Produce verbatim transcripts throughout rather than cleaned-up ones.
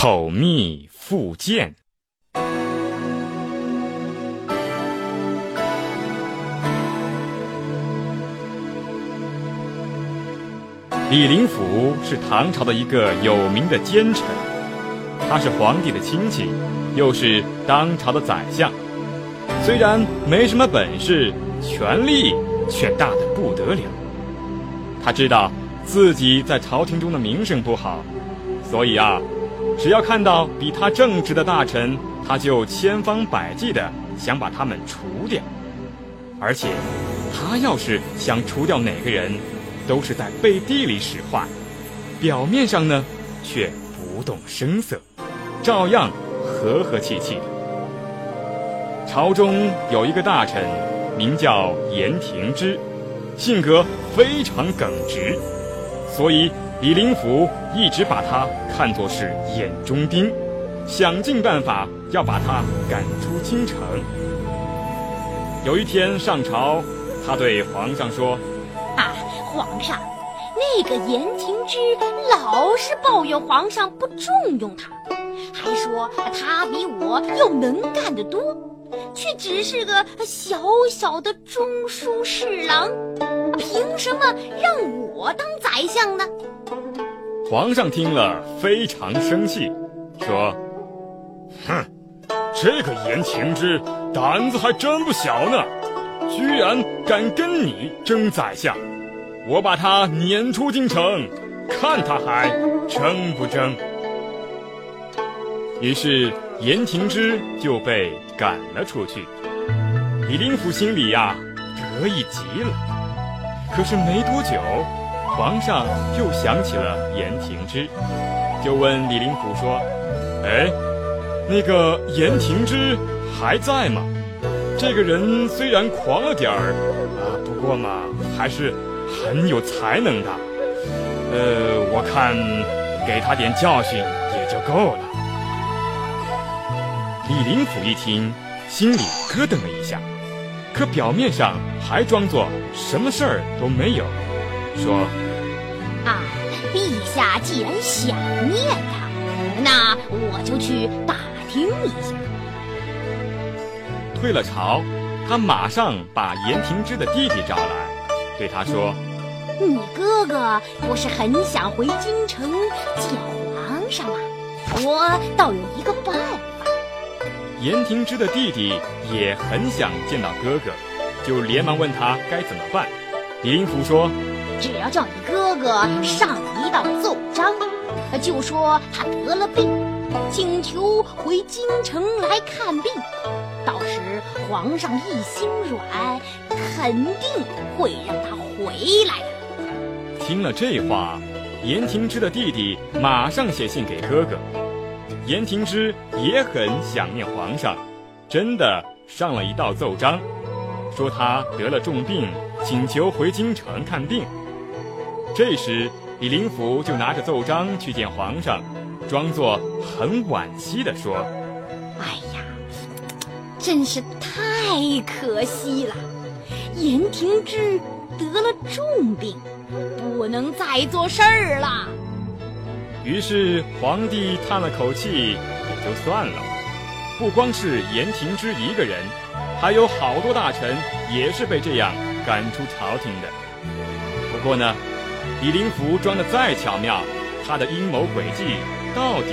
口蜜腹剑。李林甫是唐朝的一个有名的奸臣，他是皇帝的亲戚，又是当朝的宰相。虽然没什么本事，权力却大得不得了。他知道自己在朝廷中的名声不好，所以啊，只要看到比他正直的大臣，他就千方百计地想把他们除掉。而且他要是想除掉哪个人，都是在背地里使坏，表面上呢却不动声色，照样和和气气的。朝中有一个大臣名叫颜廷之，性格非常耿直，所以李林甫一直把他看作是眼中钉，想尽办法要把他赶出京城。有一天上朝，他对皇上说：啊，皇上，那个颜廷之老是抱怨皇上不重用他，还说他比我又能干得多，却只是个小小的中书侍郎，凭什么让我当宰相呢？皇上听了非常生气，说：哼，这个颜廷之胆子还真不小呢，居然敢跟你争宰相，我把他撵出京城，看他还争不争。于是颜廷之就被赶了出去。李林甫心里呀、啊、得意极了。可是没多久，皇上又想起了颜廷之，就问李林甫说：哎，那个颜廷之还在吗？这个人虽然狂了点儿啊，不过嘛还是很有才能的，呃，我看给他点教训也就够了。李林甫一听，心里咯噔了一下，可表面上还装作什么事儿都没有，说：啊，陛下既然想念他，那我就去打听一下。退了朝，他马上把颜廷之的弟弟找来，对他说：你哥哥不是很想回京城见皇上吗？我倒有一个办法。颜廷之的弟弟也很想见到哥哥，就连忙问他该怎么办。李林甫说：只要叫你哥哥上一道奏章，就说他得了病，请求回京城来看病，到时皇上一心软，肯定会让他回来的。听了这话，颜廷之的弟弟马上写信给哥哥。颜廷之也很想念皇上，真的上了一道奏章，说他得了重病，请求回京城看病。这时李林甫就拿着奏章去见皇上，装作很惋惜地说：哎呀，真是太可惜了，颜廷之得了重病，不能再做事儿了。于是皇帝叹了口气，也就算了。不光是颜廷之一个人，还有好多大臣也是被这样赶出朝廷的。不过呢，李林甫装得再巧妙，他的阴谋诡计到底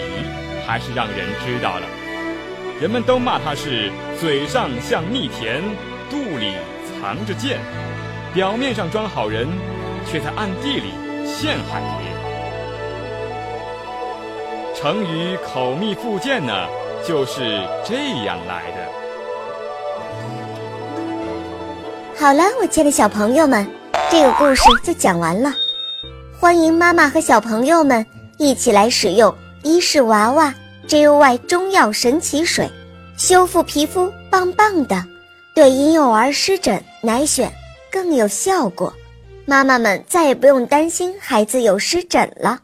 还是让人知道了。人们都骂他是嘴上像蜜甜，肚里藏着剑，表面上装好人，却在暗地里陷害别人。成语口蜜腹剑呢，就是这样来的。好了，我亲爱的小朋友们，这个故事就讲完了。欢迎妈妈和小朋友们一起来使用伊氏娃娃 J O Y 中药神奇水，修复皮肤棒棒的，对婴幼儿湿疹奶癣更有效果，妈妈们再也不用担心孩子有湿疹了。